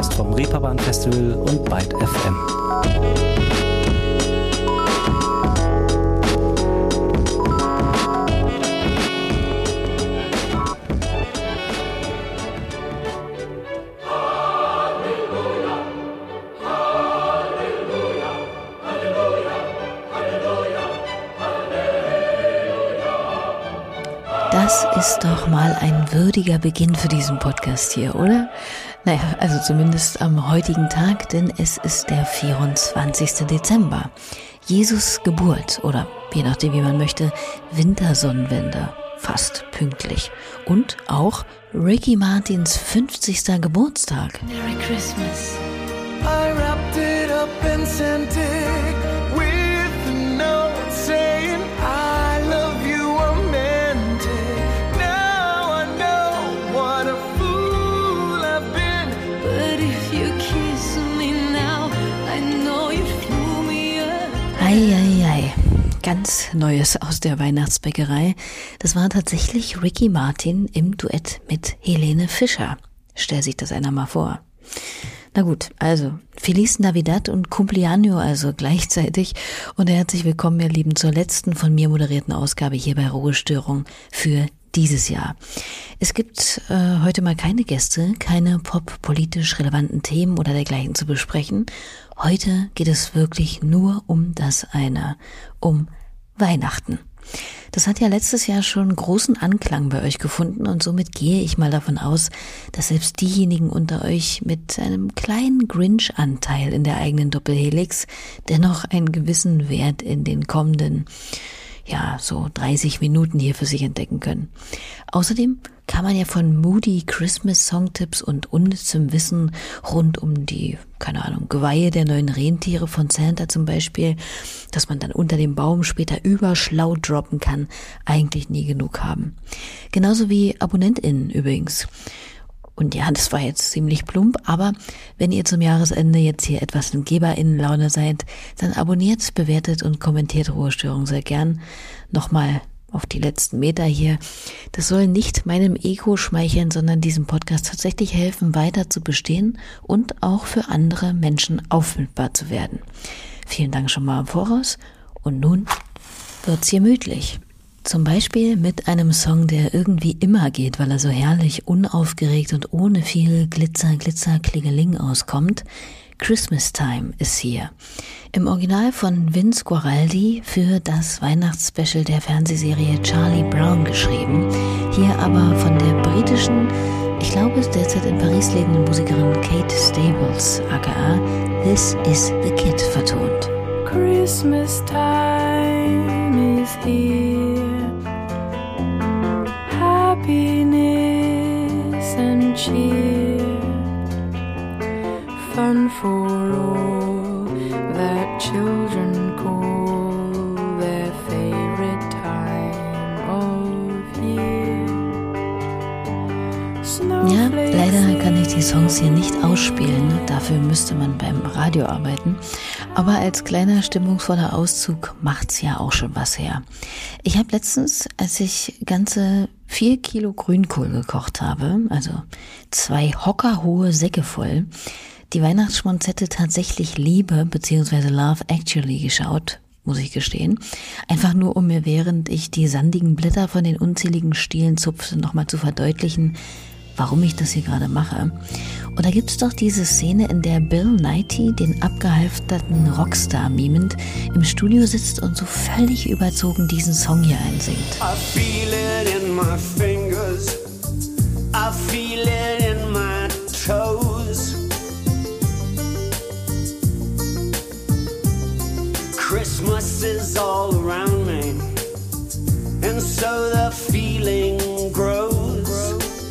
Podcast vom Reeperbahn Festival und ByteFM. Das ist doch mal ein würdiger Beginn für diesen Podcast hier, oder? Naja, also zumindest am heutigen Tag, denn es ist der 24. Dezember. Jesus Geburt oder, je nachdem wie man möchte, Wintersonnenwende. Fast pünktlich. Und auch Ricky Martins 50. Geburtstag. Merry Christmas. I wrapped it up and sent it with a note saying I love you. Eieiei, ganz Neues aus der Weihnachtsbäckerei. Das war tatsächlich Ricky Martin im Duett mit Helene Fischer. Stell sich das einer mal vor. Na gut, also Feliz Navidad und Cumpleaños also gleichzeitig und herzlich willkommen, ihr Lieben, zur letzten von mir moderierten Ausgabe hier bei Ruhestörung für dieses Jahr. Es gibt heute mal keine Gäste, keine pop-politisch relevanten Themen oder dergleichen zu besprechen. Heute geht es wirklich nur um das eine, um Weihnachten. Das hat ja letztes Jahr schon großen Anklang bei euch gefunden und somit gehe ich mal davon aus, dass selbst diejenigen unter euch mit einem kleinen Grinch-Anteil in der eigenen Doppelhelix dennoch einen gewissen Wert in den kommenden ja, so 30 Minuten hier für sich entdecken können. Außerdem kann man ja von Moody Christmas Songtipps und unnützem Wissen rund um die, keine Ahnung, Geweihe der neuen Rentiere von Santa zum Beispiel, dass man dann unter dem Baum später überschlau droppen kann, eigentlich nie genug haben. Genauso wie AbonnentInnen übrigens. Und ja, das war jetzt ziemlich plump, aber wenn ihr zum Jahresende jetzt hier etwas in GeberInnen-Laune seid, dann abonniert, bewertet und kommentiert Ruhestörung sehr gern. Nochmal auf die letzten Meter hier. Das soll nicht meinem Ego schmeicheln, sondern diesem Podcast tatsächlich helfen, weiter zu bestehen und auch für andere Menschen auffindbar zu werden. Vielen Dank schon mal im Voraus und nun wird's hier gemütlich. Zum Beispiel mit einem Song, der irgendwie immer geht, weil er so herrlich, unaufgeregt und ohne viel Glitzer, Glitzer, Klingeling auskommt. Christmas Time ist hier. Im Original von Vince Guaraldi für das Weihnachtsspecial der Fernsehserie Charlie Brown geschrieben. Hier aber von der britischen, ich glaube derzeit in Paris lebenden Musikerin Kate Stables, aka This Is The Kid, vertont. Christmas time is here. Happiness and cheer, fun for all that children call their favorite time of year. Ja, leider kann ich die Songs hier nicht ausspielen, dafür müsste man beim Radio arbeiten. Aber als kleiner stimmungsvoller Auszug macht's ja auch schon was her. Ich habe letztens, als ich ganze 4 Kilo Grünkohl gekocht habe, also 2 hockerhohe Säcke voll, die Weihnachtsschmonzette tatsächlich Liebe bzw. Love Actually geschaut, muss ich gestehen. Einfach nur, um mir, während ich die sandigen Blätter von den unzähligen Stielen zupfte, nochmal zu verdeutlichen, warum ich das hier gerade mache. Und da gibt's doch diese Szene, in der Bill Nighy, den abgehalfterten Rockstar mimend, im Studio sitzt und so völlig überzogen diesen Song hier einsingt. I feel it in my fingers, I feel it in my toes. Christmas is all around me, and so the feeling grows.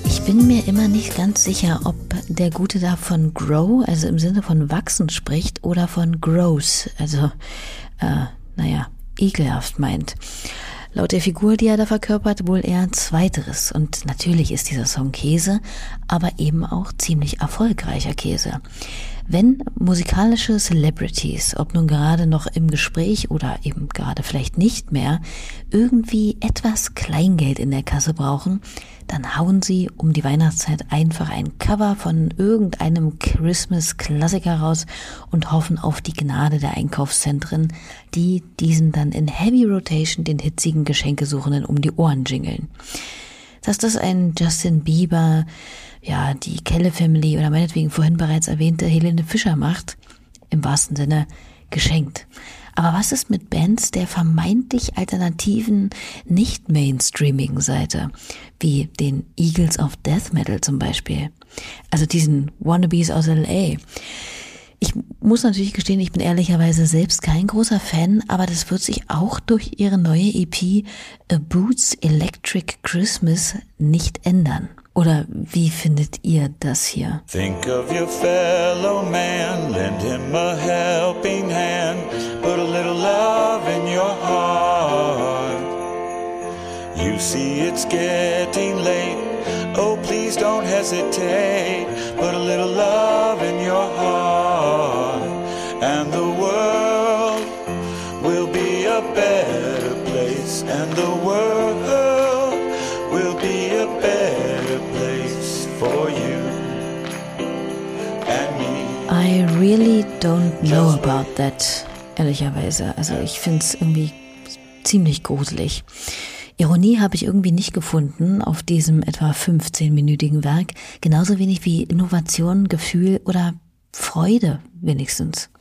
Ich bin mir immer nicht ganz sicher, ob der Gute da von grow, also im Sinne von wachsen, spricht oder von gross, also ekelhaft meint. Laut der Figur, die er da verkörpert, wohl eher Zweiteres. Und natürlich ist dieser Song Käse, aber eben auch ziemlich erfolgreicher Käse. Wenn musikalische Celebrities, ob nun gerade noch im Gespräch oder eben gerade vielleicht nicht mehr, irgendwie etwas Kleingeld in der Kasse brauchen, dann hauen sie um die Weihnachtszeit einfach ein Cover von irgendeinem Christmas-Klassiker raus und hoffen auf die Gnade der Einkaufszentren, die diesen dann in Heavy Rotation den hitzigen Geschenkesuchenden um die Ohren jingeln. Dass das ein Justin Bieber, ja, die Kelle Family oder meinetwegen vorhin bereits erwähnte Helene Fischer macht, im wahrsten Sinne geschenkt. Aber was ist mit Bands der vermeintlich alternativen, nicht mainstreamigen Seite, wie den Eagles of Death Metal zum Beispiel? Also diesen Wannabes aus LA. Ich muss natürlich gestehen, ich bin ehrlicherweise selbst kein großer Fan, aber das wird sich auch durch ihre neue EP A Boots Electric Christmas nicht ändern. Oder wie findet ihr das hier? Think of your fellow man, lend him a helping hand, put a little love in your heart. You see it's getting late, oh please don't hesitate, put a little love in your heart, and the world will be a better place, and the world will be a better place for you and me. I really don't know about that, ehrlicherweise. Also ich find's irgendwie ziemlich gruselig. Ironie habe ich irgendwie nicht gefunden auf diesem etwa 15-minütigen Werk, genauso wenig wie Innovation, Gefühl oder Freude wenigstens.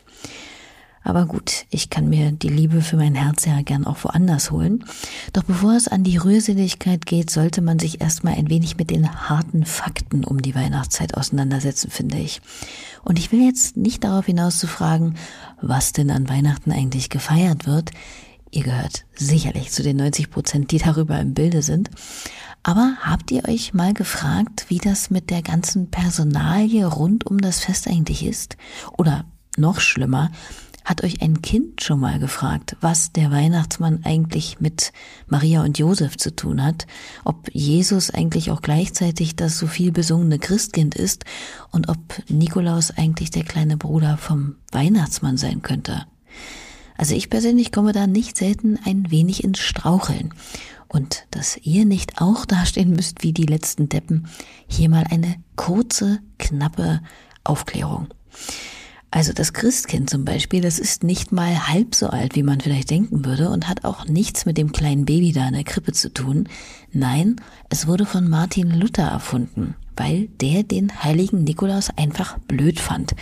Aber gut, ich kann mir die Liebe für mein Herz ja gern auch woanders holen. Doch bevor es an die Rührseligkeit geht, sollte man sich erstmal ein wenig mit den harten Fakten um die Weihnachtszeit auseinandersetzen, finde ich. Und ich will jetzt nicht darauf hinaus zu fragen, was denn an Weihnachten eigentlich gefeiert wird. Ihr gehört sicherlich zu den 90%, die darüber im Bilde sind. Aber habt ihr euch mal gefragt, wie das mit der ganzen Personalie rund um das Fest eigentlich ist? Oder noch schlimmer, hat euch ein Kind schon mal gefragt, was der Weihnachtsmann eigentlich mit Maria und Josef zu tun hat? Ob Jesus eigentlich auch gleichzeitig das so viel besungene Christkind ist? Und ob Nikolaus eigentlich der kleine Bruder vom Weihnachtsmann sein könnte? Also ich persönlich komme da nicht selten ein wenig ins Straucheln. Und dass ihr nicht auch dastehen müsst wie die letzten Deppen, hier mal eine kurze, knappe Aufklärung. Also das Christkind zum Beispiel, das ist nicht mal halb so alt, wie man vielleicht denken würde und hat auch nichts mit dem kleinen Baby da in der Krippe zu tun. Nein, es wurde von Martin Luther erfunden, weil der den heiligen Nikolaus einfach blöd fand.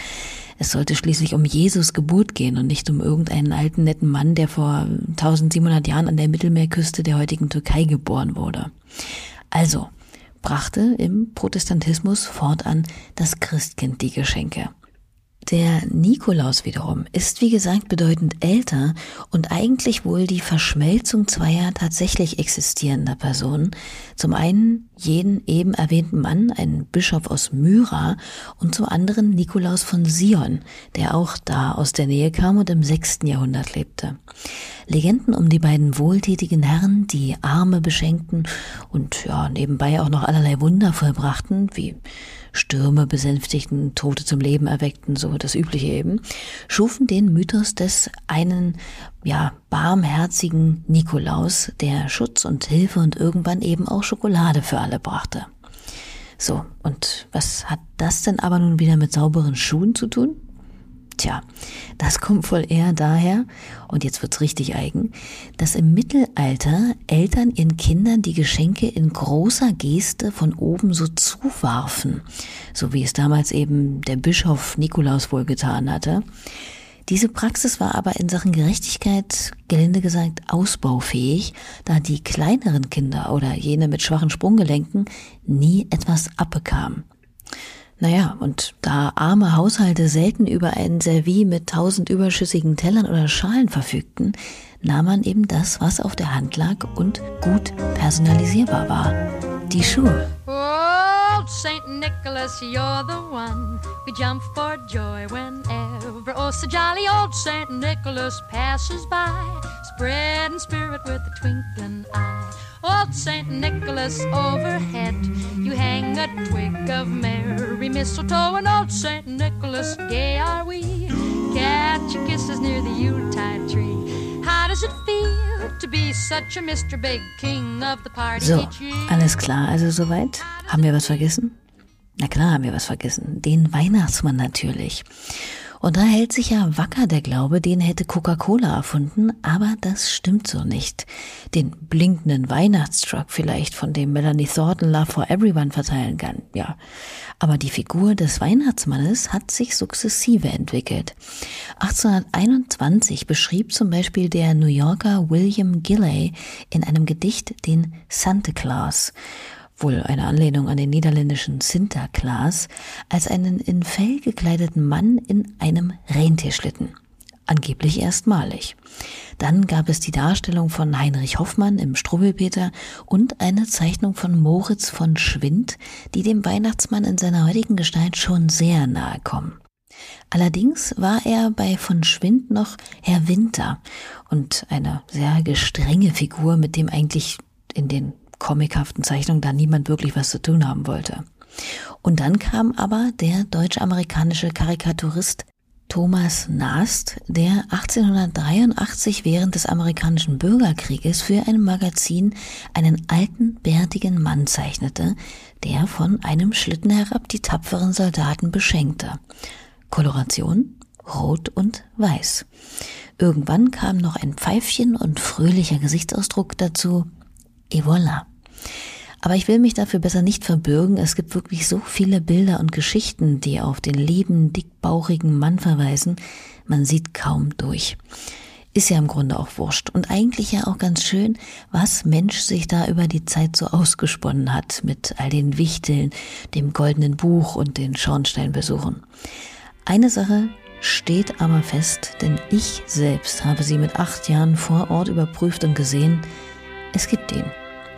Es sollte schließlich um Jesus Geburt gehen und nicht um irgendeinen alten netten Mann, der vor 1700 Jahren an der Mittelmeerküste der heutigen Türkei geboren wurde. Also brachte im Protestantismus fortan das Christkind die Geschenke. Der Nikolaus wiederum ist wie gesagt bedeutend älter und eigentlich wohl die Verschmelzung zweier tatsächlich existierender Personen. Zum einen jeden eben erwähnten Mann, einen Bischof aus Myra, und zum anderen Nikolaus von Sion, der auch da aus der Nähe kam und im 6. Jahrhundert lebte. Legenden um die beiden wohltätigen Herren, die Arme beschenkten und ja nebenbei auch noch allerlei Wunder vollbrachten, wie Stürme besänftigten, Tote zum Leben erweckten, so das Übliche eben, schufen den Mythos des einen, ja, barmherzigen Nikolaus, der Schutz und Hilfe und irgendwann eben auch Schokolade für alle brachte. So, und was hat das denn aber nun wieder mit sauberen Schuhen zu tun? Tja, das kommt wohl eher daher, und jetzt wird's richtig eigen, dass im Mittelalter Eltern ihren Kindern die Geschenke in großer Geste von oben so zuwarfen, so wie es damals eben der Bischof Nikolaus wohl getan hatte. Diese Praxis war aber in Sachen Gerechtigkeit, gelinde gesagt, ausbaufähig, da die kleineren Kinder oder jene mit schwachen Sprunggelenken nie etwas abbekamen. Naja, und da arme Haushalte selten über einen Servis mit 1000 überschüssigen Tellern oder Schalen verfügten, nahm man eben das, was auf der Hand lag und gut personalisierbar war. Die Schuhe. Old St. Nicholas, you're the one. We jump for joy whenever. Oh, so jolly old St. Nicholas passes by. Spreading spirit with a twinkling eye. Old St. Nicholas overhead. You hang a twig of Merry Mistletoe and old St. Nicholas, gay are we. Catch your kisses near the Yuletide tree. How does it feel to be such a Mr. Big King of the party? So, alles klar, also soweit. Haben wir was vergessen? Na klar, haben wir was vergessen. Den Weihnachtsmann natürlich. Und da hält sich ja wacker der Glaube, den hätte Coca-Cola erfunden, aber das stimmt so nicht. Den blinkenden Weihnachtstruck vielleicht, von dem Melanie Thornton Love for Everyone verteilen kann, ja. Aber die Figur des Weihnachtsmannes hat sich sukzessive entwickelt. 1821 beschrieb zum Beispiel der New Yorker William Gilley in einem Gedicht den Sinterklaas, wohl eine Anlehnung an den niederländischen Sinterklaas, als einen in Fell gekleideten Mann in einem Rentierschlitten. Angeblich erstmalig. Dann gab es die Darstellung von Heinrich Hoffmann im Struwwelpeter und eine Zeichnung von Moritz von Schwind, die dem Weihnachtsmann in seiner heutigen Gestalt schon sehr nahe kommen. Allerdings war er bei von Schwind noch Herr Winter und eine sehr gestrenge Figur, mit dem eigentlich in den komikhaften Zeichnung, da niemand wirklich was zu tun haben wollte. Und dann kam aber der deutsch-amerikanische Karikaturist Thomas Nast, der 1883 während des amerikanischen Bürgerkrieges für ein Magazin einen alten, bärtigen Mann zeichnete, der von einem Schlitten herab die tapferen Soldaten beschenkte. Koloration: Rot und Weiß. Irgendwann kam noch ein Pfeifchen und fröhlicher Gesichtsausdruck dazu. Et voilà. Aber ich will mich dafür besser nicht verbürgen, es gibt wirklich so viele Bilder und Geschichten, die auf den lieben, dickbauchigen Mann verweisen, man sieht kaum durch. Ist ja im Grunde auch wurscht und eigentlich ja auch ganz schön, was Mensch sich da über die Zeit so ausgesponnen hat mit all den Wichteln, dem goldenen Buch und den Schornsteinbesuchen. Eine Sache steht aber fest, denn ich selbst habe sie mit 8 Jahren vor Ort überprüft und gesehen, es gibt ihn.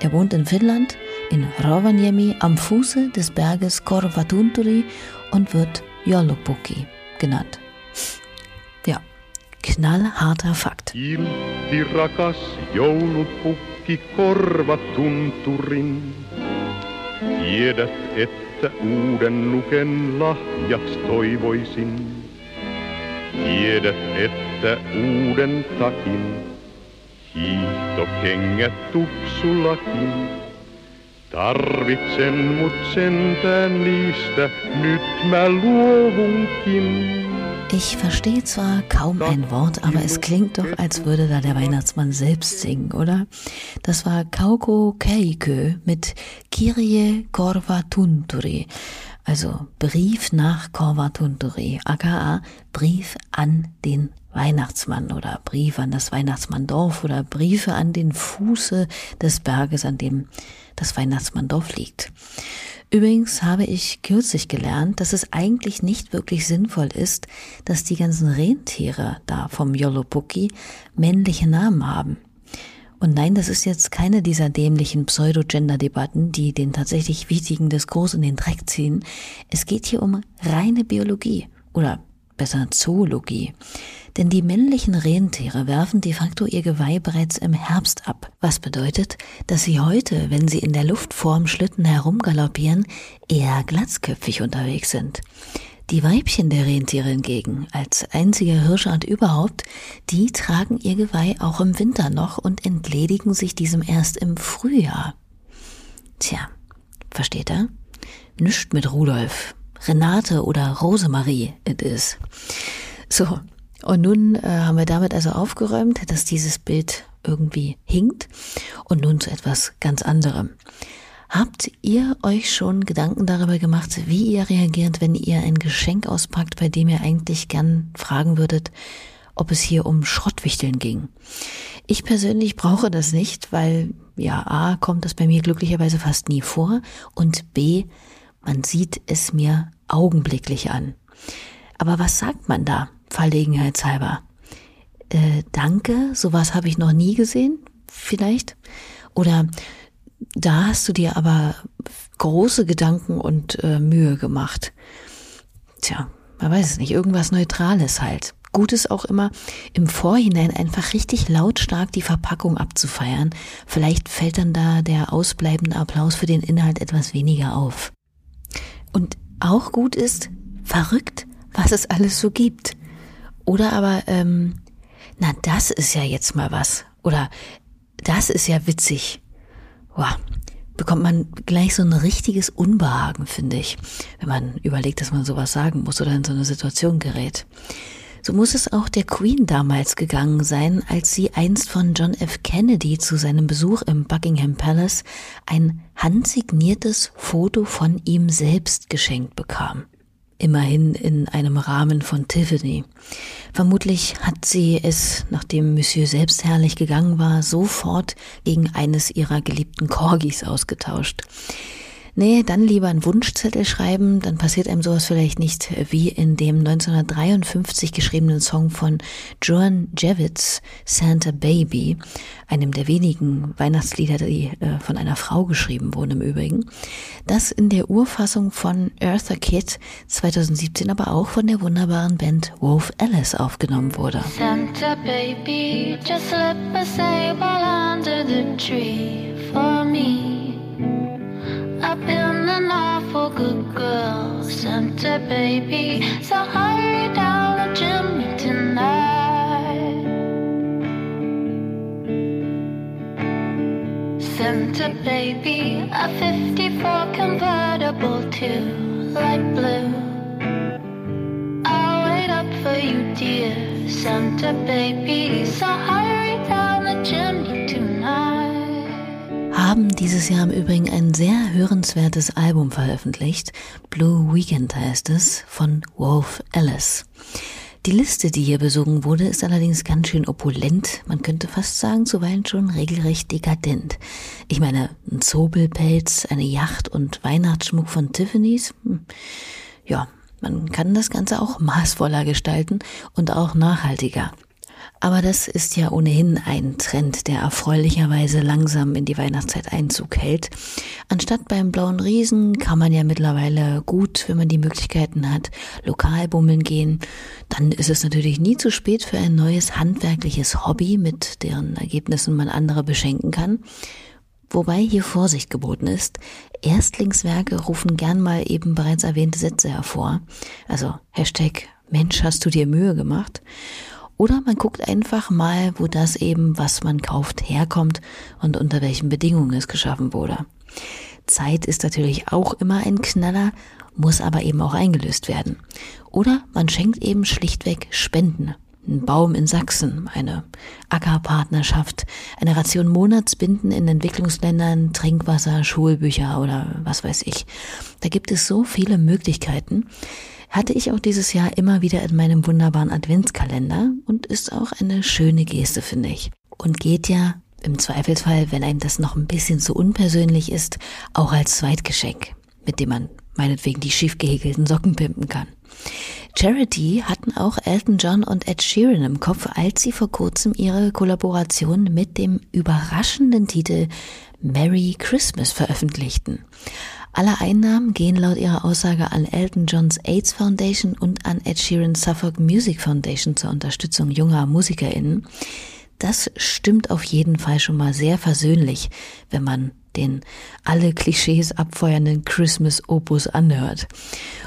Er wohnt in Finnland, in Rovaniemi, am Fuße des Berges Korvatunturi und wird Jollupukki genannt. Ja, knallharter Fakt. Ilti rakas Jollupukki Korvatunturin, tiedät, että uuden luken lahjaksi toivoisin. Tiedät, että uuden takin. Hiihtokengät tupsullakin, tarvitsen mut sentään niistä, nyt mä luovunkin. Ich verstehe zwar kaum ein Wort, aber es klingt doch, als würde da der Weihnachtsmann selbst singen, oder? Das war Kauko Keikö mit Kirje Korvatunturi, also Brief nach Korvatunturi, aka Brief an den Weihnachtsmann oder Brief an das Weihnachtsmanndorf oder Briefe an den Fuße des Berges, an dem das Weihnachtsmanndorf liegt. Übrigens habe ich kürzlich gelernt, dass es eigentlich nicht wirklich sinnvoll ist, dass die ganzen Rentiere da vom Jollupukki männliche Namen haben. Und nein, das ist jetzt keine dieser dämlichen Pseudo-Gender-Debatten, die den tatsächlich wichtigen Diskurs in den Dreck ziehen. Es geht hier um reine Biologie oder besser Zoologie. Denn die männlichen Rentiere werfen de facto ihr Geweih bereits im Herbst ab, was bedeutet, dass sie heute, wenn sie in der Luft vorm Schlitten herumgaloppieren, eher glatzköpfig unterwegs sind. Die Weibchen der Rentiere hingegen, als einzige Hirschart überhaupt, die tragen ihr Geweih auch im Winter noch und entledigen sich diesem erst im Frühjahr. Tja, versteht er? Nischt mit Rudolf, Renate oder Rosemarie it is. So, und nun haben wir damit also aufgeräumt, dass dieses Bild irgendwie hinkt. Und nun zu etwas ganz anderem. Habt ihr euch schon Gedanken darüber gemacht, wie ihr reagiert, wenn ihr ein Geschenk auspackt, bei dem ihr eigentlich gern fragen würdet, ob es hier um Schrottwichteln ging? Ich persönlich brauche das nicht, weil ja A, kommt das bei mir glücklicherweise fast nie vor und B, man sieht es mir augenblicklich an. Aber was sagt man da, verlegenheitshalber? Danke, sowas habe ich noch nie gesehen, vielleicht? Oder da hast du dir aber große Gedanken und Mühe gemacht. Tja, man weiß es nicht, irgendwas Neutrales halt. Gutes auch immer, im Vorhinein einfach richtig lautstark die Verpackung abzufeiern. Vielleicht fällt dann da der ausbleibende Applaus für den Inhalt etwas weniger auf. Und auch gut ist, verrückt, was es alles so gibt. Oder aber, na, das ist ja jetzt mal was. Oder das ist ja witzig. Wow. Bekommt man gleich so ein richtiges Unbehagen, finde ich, wenn man überlegt, dass man sowas sagen muss oder in so eine Situation gerät. So muss es auch der Queen damals gegangen sein, als sie einst von John F. Kennedy zu seinem Besuch im Buckingham Palace ein handsigniertes Foto von ihm selbst geschenkt bekam. Immerhin in einem Rahmen von Tiffany. Vermutlich hat sie es, nachdem Monsieur selbst herrlich gegangen war, sofort gegen eines ihrer geliebten Corgis ausgetauscht. Nee, dann lieber einen Wunschzettel schreiben, dann passiert einem sowas vielleicht nicht wie in dem 1953 geschriebenen Song von Joan Jewett, Santa Baby, einem der wenigen Weihnachtslieder, die von einer Frau geschrieben wurden im Übrigen, das in der Urfassung von Eartha Kitt 2017 aber auch von der wunderbaren Band Wolf Alice aufgenommen wurde. Santa Baby, just slip a sable under the tree for me. I've been an awful good girl, Santa Baby, so hurry down the chimney tonight. Santa Baby, a 54 convertible to light blue. I'll wait up for you, dear, Santa Baby, so hurry down the chimney tonight. Haben dieses Jahr im Übrigen ein sehr hörenswertes Album veröffentlicht. Blue Weekend heißt es, von Wolf Alice. Die Liste, die hier besungen wurde, ist allerdings ganz schön opulent. Man könnte fast sagen, zuweilen schon regelrecht dekadent. Ich meine, ein Zobelpelz, eine Yacht und Weihnachtsschmuck von Tiffany's. Ja, man kann das Ganze auch maßvoller gestalten und auch nachhaltiger. Aber das ist ja ohnehin ein Trend, der erfreulicherweise langsam in die Weihnachtszeit Einzug hält. Anstatt beim Blauen Riesen kann man ja mittlerweile gut, wenn man die Möglichkeiten hat, lokal bummeln gehen. Dann ist es natürlich nie zu spät für ein neues handwerkliches Hobby, mit deren Ergebnissen man andere beschenken kann. Wobei hier Vorsicht geboten ist. Erstlingswerke rufen gern mal eben bereits erwähnte Sätze hervor. Also Hashtag Mensch, hast du dir Mühe gemacht? Oder man guckt einfach mal, wo das eben, was man kauft, herkommt und unter welchen Bedingungen es geschaffen wurde. Zeit ist natürlich auch immer ein Knaller, muss aber eben auch eingelöst werden. Oder man schenkt eben schlichtweg Spenden. Ein Baum in Sachsen, eine Ackerpartnerschaft, eine Ration Monatsbinden in Entwicklungsländern, Trinkwasser, Schulbücher oder was weiß ich. Da gibt es so viele Möglichkeiten. Hatte ich auch dieses Jahr immer wieder in meinem wunderbaren Adventskalender und ist auch eine schöne Geste, finde ich. Und geht ja im Zweifelsfall, wenn einem das noch ein bisschen zu unpersönlich ist, auch als Zweitgeschenk, mit dem man meinetwegen die schief gehäkelten Socken pimpen kann. Charity hatten auch Elton John und Ed Sheeran im Kopf, als sie vor kurzem ihre Kollaboration mit dem überraschenden Titel Merry Christmas veröffentlichten. Alle Einnahmen gehen laut ihrer Aussage an Elton Johns AIDS Foundation und an Ed Sheerans Suffolk Music Foundation zur Unterstützung junger MusikerInnen. Das stimmt auf jeden Fall schon mal sehr versöhnlich, wenn man den alle Klischees abfeuernden Christmas-Opus anhört.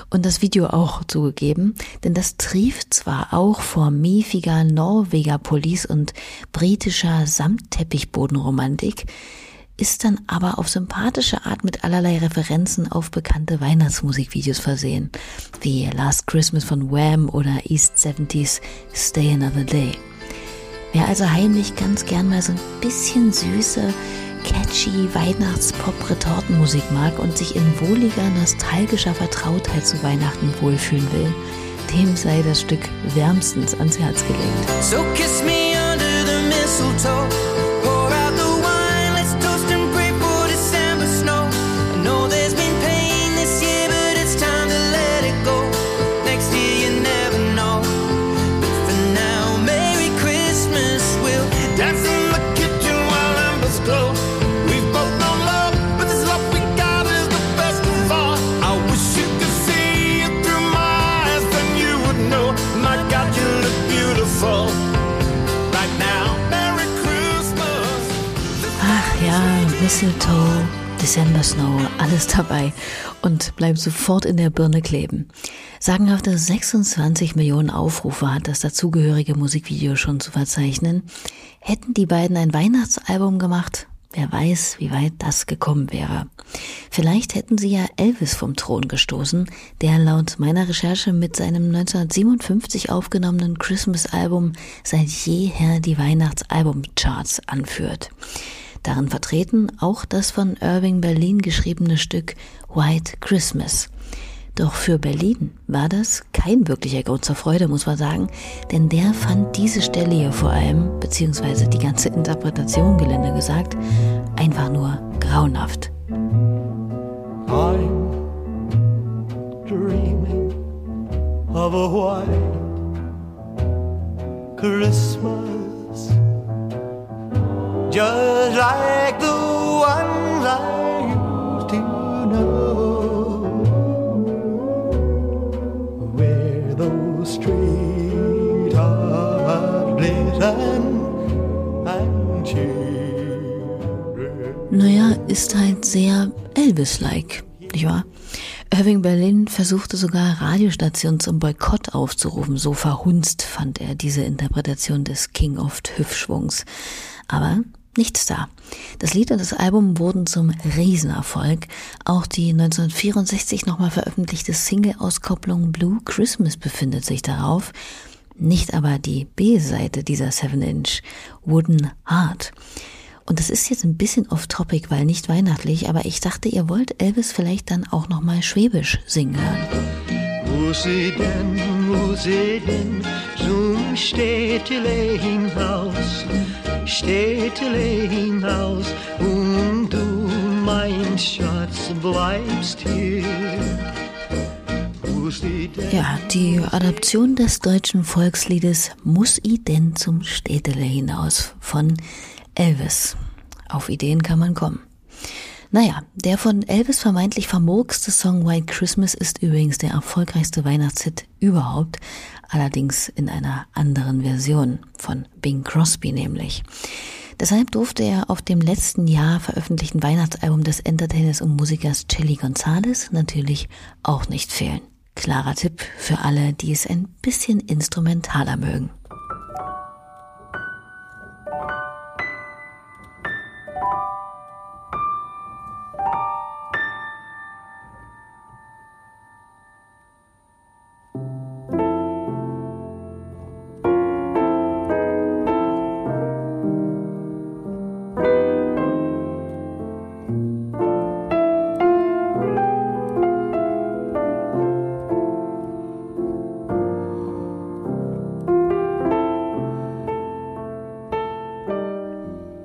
Und das Video auch zugegeben, denn das trieft zwar auch vor miefiger Norweger Police und britischer Samtteppichbodenromantik, ist dann aber auf sympathische Art mit allerlei Referenzen auf bekannte Weihnachtsmusikvideos versehen, wie Last Christmas von Wham oder East 70's Stay Another Day. Wer also heimlich ganz gern mal so ein bisschen süße, catchy Weihnachtspop-Retortenmusik mag und sich in wohliger, nostalgischer Vertrautheit zu Weihnachten wohlfühlen will, dem sei das Stück wärmstens ans Herz gelegt. So kiss me under the mistletoe. You Mistletoe, December Snow, alles dabei und bleibt sofort in der Birne kleben. Sagenhafte 26 Millionen Aufrufe hat das dazugehörige Musikvideo schon zu verzeichnen. Hätten die beiden ein Weihnachtsalbum gemacht, wer weiß, wie weit das gekommen wäre. Vielleicht hätten sie ja Elvis vom Thron gestoßen, der laut meiner Recherche mit seinem 1957 aufgenommenen Christmas-Album seit jeher die Weihnachtsalbumcharts anführt. Darin vertreten auch das von Irving Berlin geschriebene Stück White Christmas. Doch für Berlin war das kein wirklicher Grund zur Freude, muss man sagen, denn der fand diese Stelle hier vor allem, beziehungsweise die ganze Interpretation, gelinde gesagt, einfach nur grauenhaft. I'm dreaming of a white Christmas, just like the ones I used to know, where those streets are glittering and cheering. Naja, ist halt sehr Elvis-like, nicht wahr? Irving Berlin versuchte sogar, Radiostationen zum Boykott aufzurufen. So verhunzt fand er diese Interpretation des King of Hüftschwungs. Aber nichts da. Das Lied und das Album wurden zum Riesenerfolg. Auch die 1964 nochmal veröffentlichte Single-Auskopplung Blue Christmas befindet sich darauf. Nicht aber die B-Seite dieser 7-Inch, Wooden Heart. Und das ist jetzt ein bisschen off-topic, weil nicht weihnachtlich, aber ich dachte, ihr wollt Elvis vielleicht dann auch nochmal schwäbisch singen hören. Wo sie denn, zum Städtelein Haus, und du, mein Schatz, bleibst hier. Ja, die Adaption des deutschen Volksliedes Muss i denn zum Städtele hinaus von Elvis. Auf Ideen kann man kommen. Naja, der von Elvis vermeintlich vermurkste Song White Christmas ist übrigens der erfolgreichste Weihnachtshit überhaupt, allerdings in einer anderen Version, von Bing Crosby nämlich. Deshalb durfte er auf dem letzten Jahr veröffentlichten Weihnachtsalbum des Entertainers und Musikers Chili Gonzales natürlich auch nicht fehlen. Klarer Tipp für alle, die es ein bisschen instrumentaler mögen.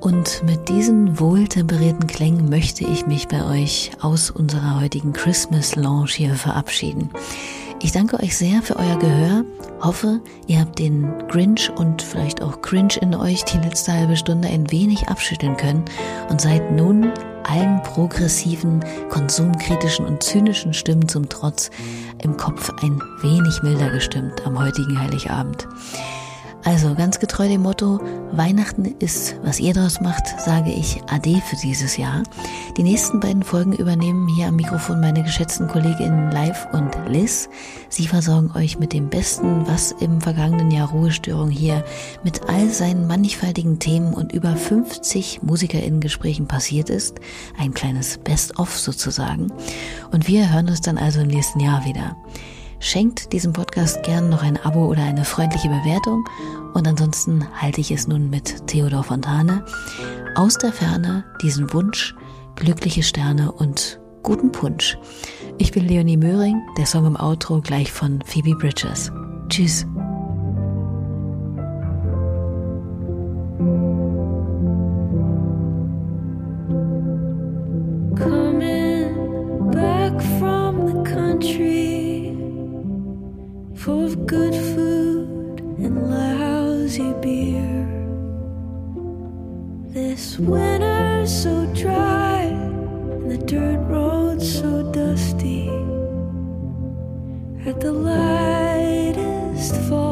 Und mit diesen wohltemperierten Klängen möchte ich mich bei euch aus unserer heutigen Christmas-Lounge hier verabschieden. Ich danke euch sehr für euer Gehör, hoffe, ihr habt den Grinch und vielleicht auch Cringe in euch die letzte halbe Stunde ein wenig abschütteln können und seid nun allen progressiven, konsumkritischen und zynischen Stimmen zum Trotz im Kopf ein wenig milder gestimmt am heutigen Heiligabend. Also ganz getreu dem Motto, Weihnachten ist, was ihr daraus macht, sage ich Ade für dieses Jahr. Die nächsten beiden Folgen übernehmen hier am Mikrofon meine geschätzten KollegInnen Live und Liz. Sie versorgen euch mit dem Besten, was im vergangenen Jahr Ruhestörung hier mit all seinen mannigfaltigen Themen und über 50 MusikerInnen-Gesprächen passiert ist. Ein kleines Best-of sozusagen. Und wir hören uns dann also im nächsten Jahr wieder. Schenkt diesem Podcast gern noch ein Abo oder eine freundliche Bewertung. Und ansonsten halte ich es nun mit Theodor Fontane. Aus der Ferne diesen Wunsch, glückliche Sterne und guten Punsch. Ich bin Leonie Möhring, der Song im Outro gleich von Phoebe Bridgers. Tschüss. This winter's so dry and the dirt road's so dusty at the lightest fall.